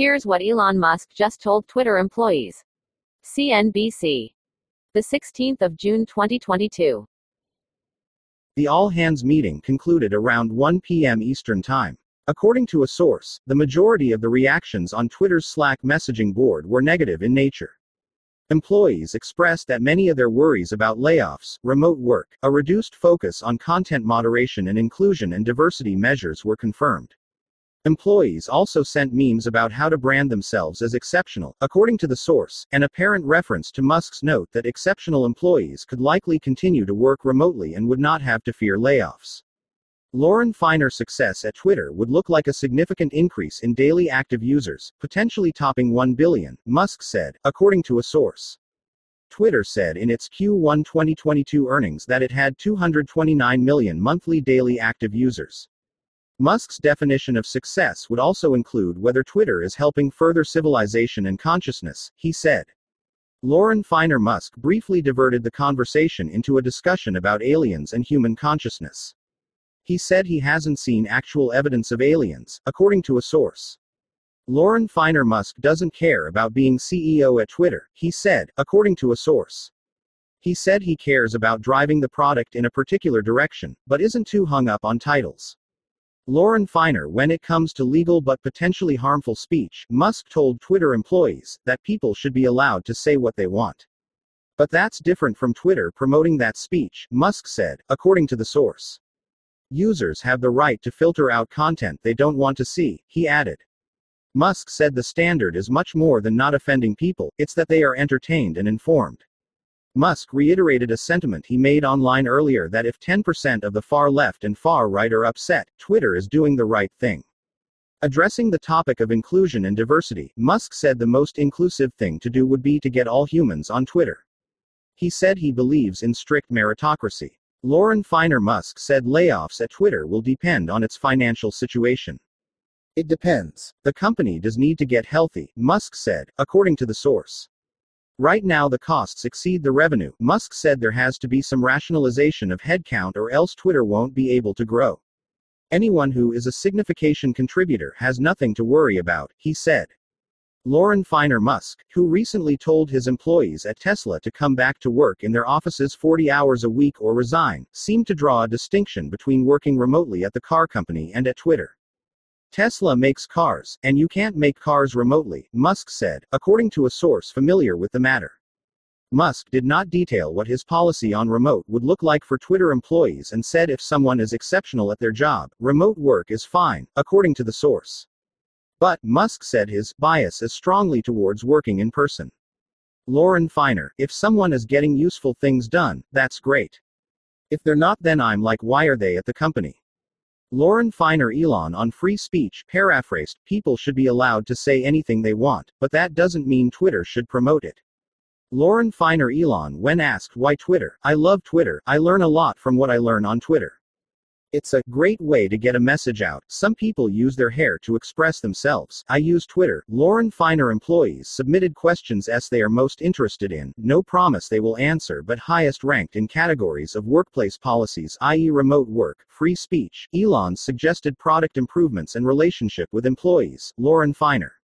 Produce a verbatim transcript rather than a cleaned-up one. Here's what Elon Musk just told Twitter employees. C N B C. The sixteenth of June twenty twenty-two. The all-hands meeting concluded around one p.m. Eastern Time. According to a source, the majority of the reactions on Twitter's Slack messaging board were negative in nature. Employees expressed that many of their worries about layoffs, remote work, a reduced focus on content moderation and inclusion and diversity measures were confirmed. Employees also sent memes about how to brand themselves as exceptional, according to the source, an apparent reference to Musk's note that exceptional employees could likely continue to work remotely and would not have to fear layoffs. Lauren Feiner's success at Twitter would look like a significant increase in daily active users, potentially topping one billion, Musk said, according to a source. Twitter said in its Q one twenty twenty-two earnings that it had two hundred twenty-nine million monthly daily active users. Musk's definition of success would also include whether Twitter is helping further civilization and consciousness, he said. Lauren Feiner Musk briefly diverted the conversation into a discussion about aliens and human consciousness. He said he hasn't seen actual evidence of aliens, according to a source. Lauren Feiner Musk doesn't care about being C E O at Twitter, he said, according to a source. He said he cares about driving the product in a particular direction, but isn't too hung up on titles. Lauren Feiner, when it comes to legal but potentially harmful speech, Musk told Twitter employees that people should be allowed to say what they want. But that's different from Twitter promoting that speech, Musk said, according to the source. Users have the right to filter out content they don't want to see, he added. Musk said the standard is much more than not offending people, it's that they are entertained and informed. Musk reiterated a sentiment he made online earlier that if ten percent of the far left and far right are upset, Twitter is doing the right thing. Addressing the topic of inclusion and diversity, Musk said the most inclusive thing to do would be to get all humans on Twitter. He said he believes in strict meritocracy. Lauren Feiner Musk said layoffs at Twitter will depend on its financial situation. It depends. The company does need to get healthy, Musk said, according to the source. Right now the costs exceed the revenue. Musk said there has to be some rationalization of headcount or else Twitter won't be able to grow. Anyone who is a signification contributor has nothing to worry about, he said. Lauren Feiner Musk, who recently told his employees at Tesla to come back to work in their offices forty hours a week or resign, seemed to draw a distinction between working remotely at the car company and at Twitter. Tesla makes cars, and you can't make cars remotely, Musk said, according to a source familiar with the matter. Musk did not detail what his policy on remote would look like for Twitter employees and said if someone is exceptional at their job, remote work is fine, according to the source. But, Musk said his bias is strongly towards working in person. Lauren Feiner, if someone is getting useful things done, that's great. If they're not, then I'm like, why are they at the company? Lauren Feiner Elon on free speech, paraphrased, people should be allowed to say anything they want, but that doesn't mean Twitter should promote it. Lauren Feiner Elon, when asked why Twitter, I love Twitter, I learn a lot from what I learn on Twitter. It's a great way to get a message out. Some people use their hair to express themselves. I use Twitter. Lauren Feiner employees submitted questions as they are most interested in. No promise they will answer, but highest ranked in categories of workplace policies, that is remote work, free speech. Elon suggested product improvements and relationship with employees. Lauren Feiner.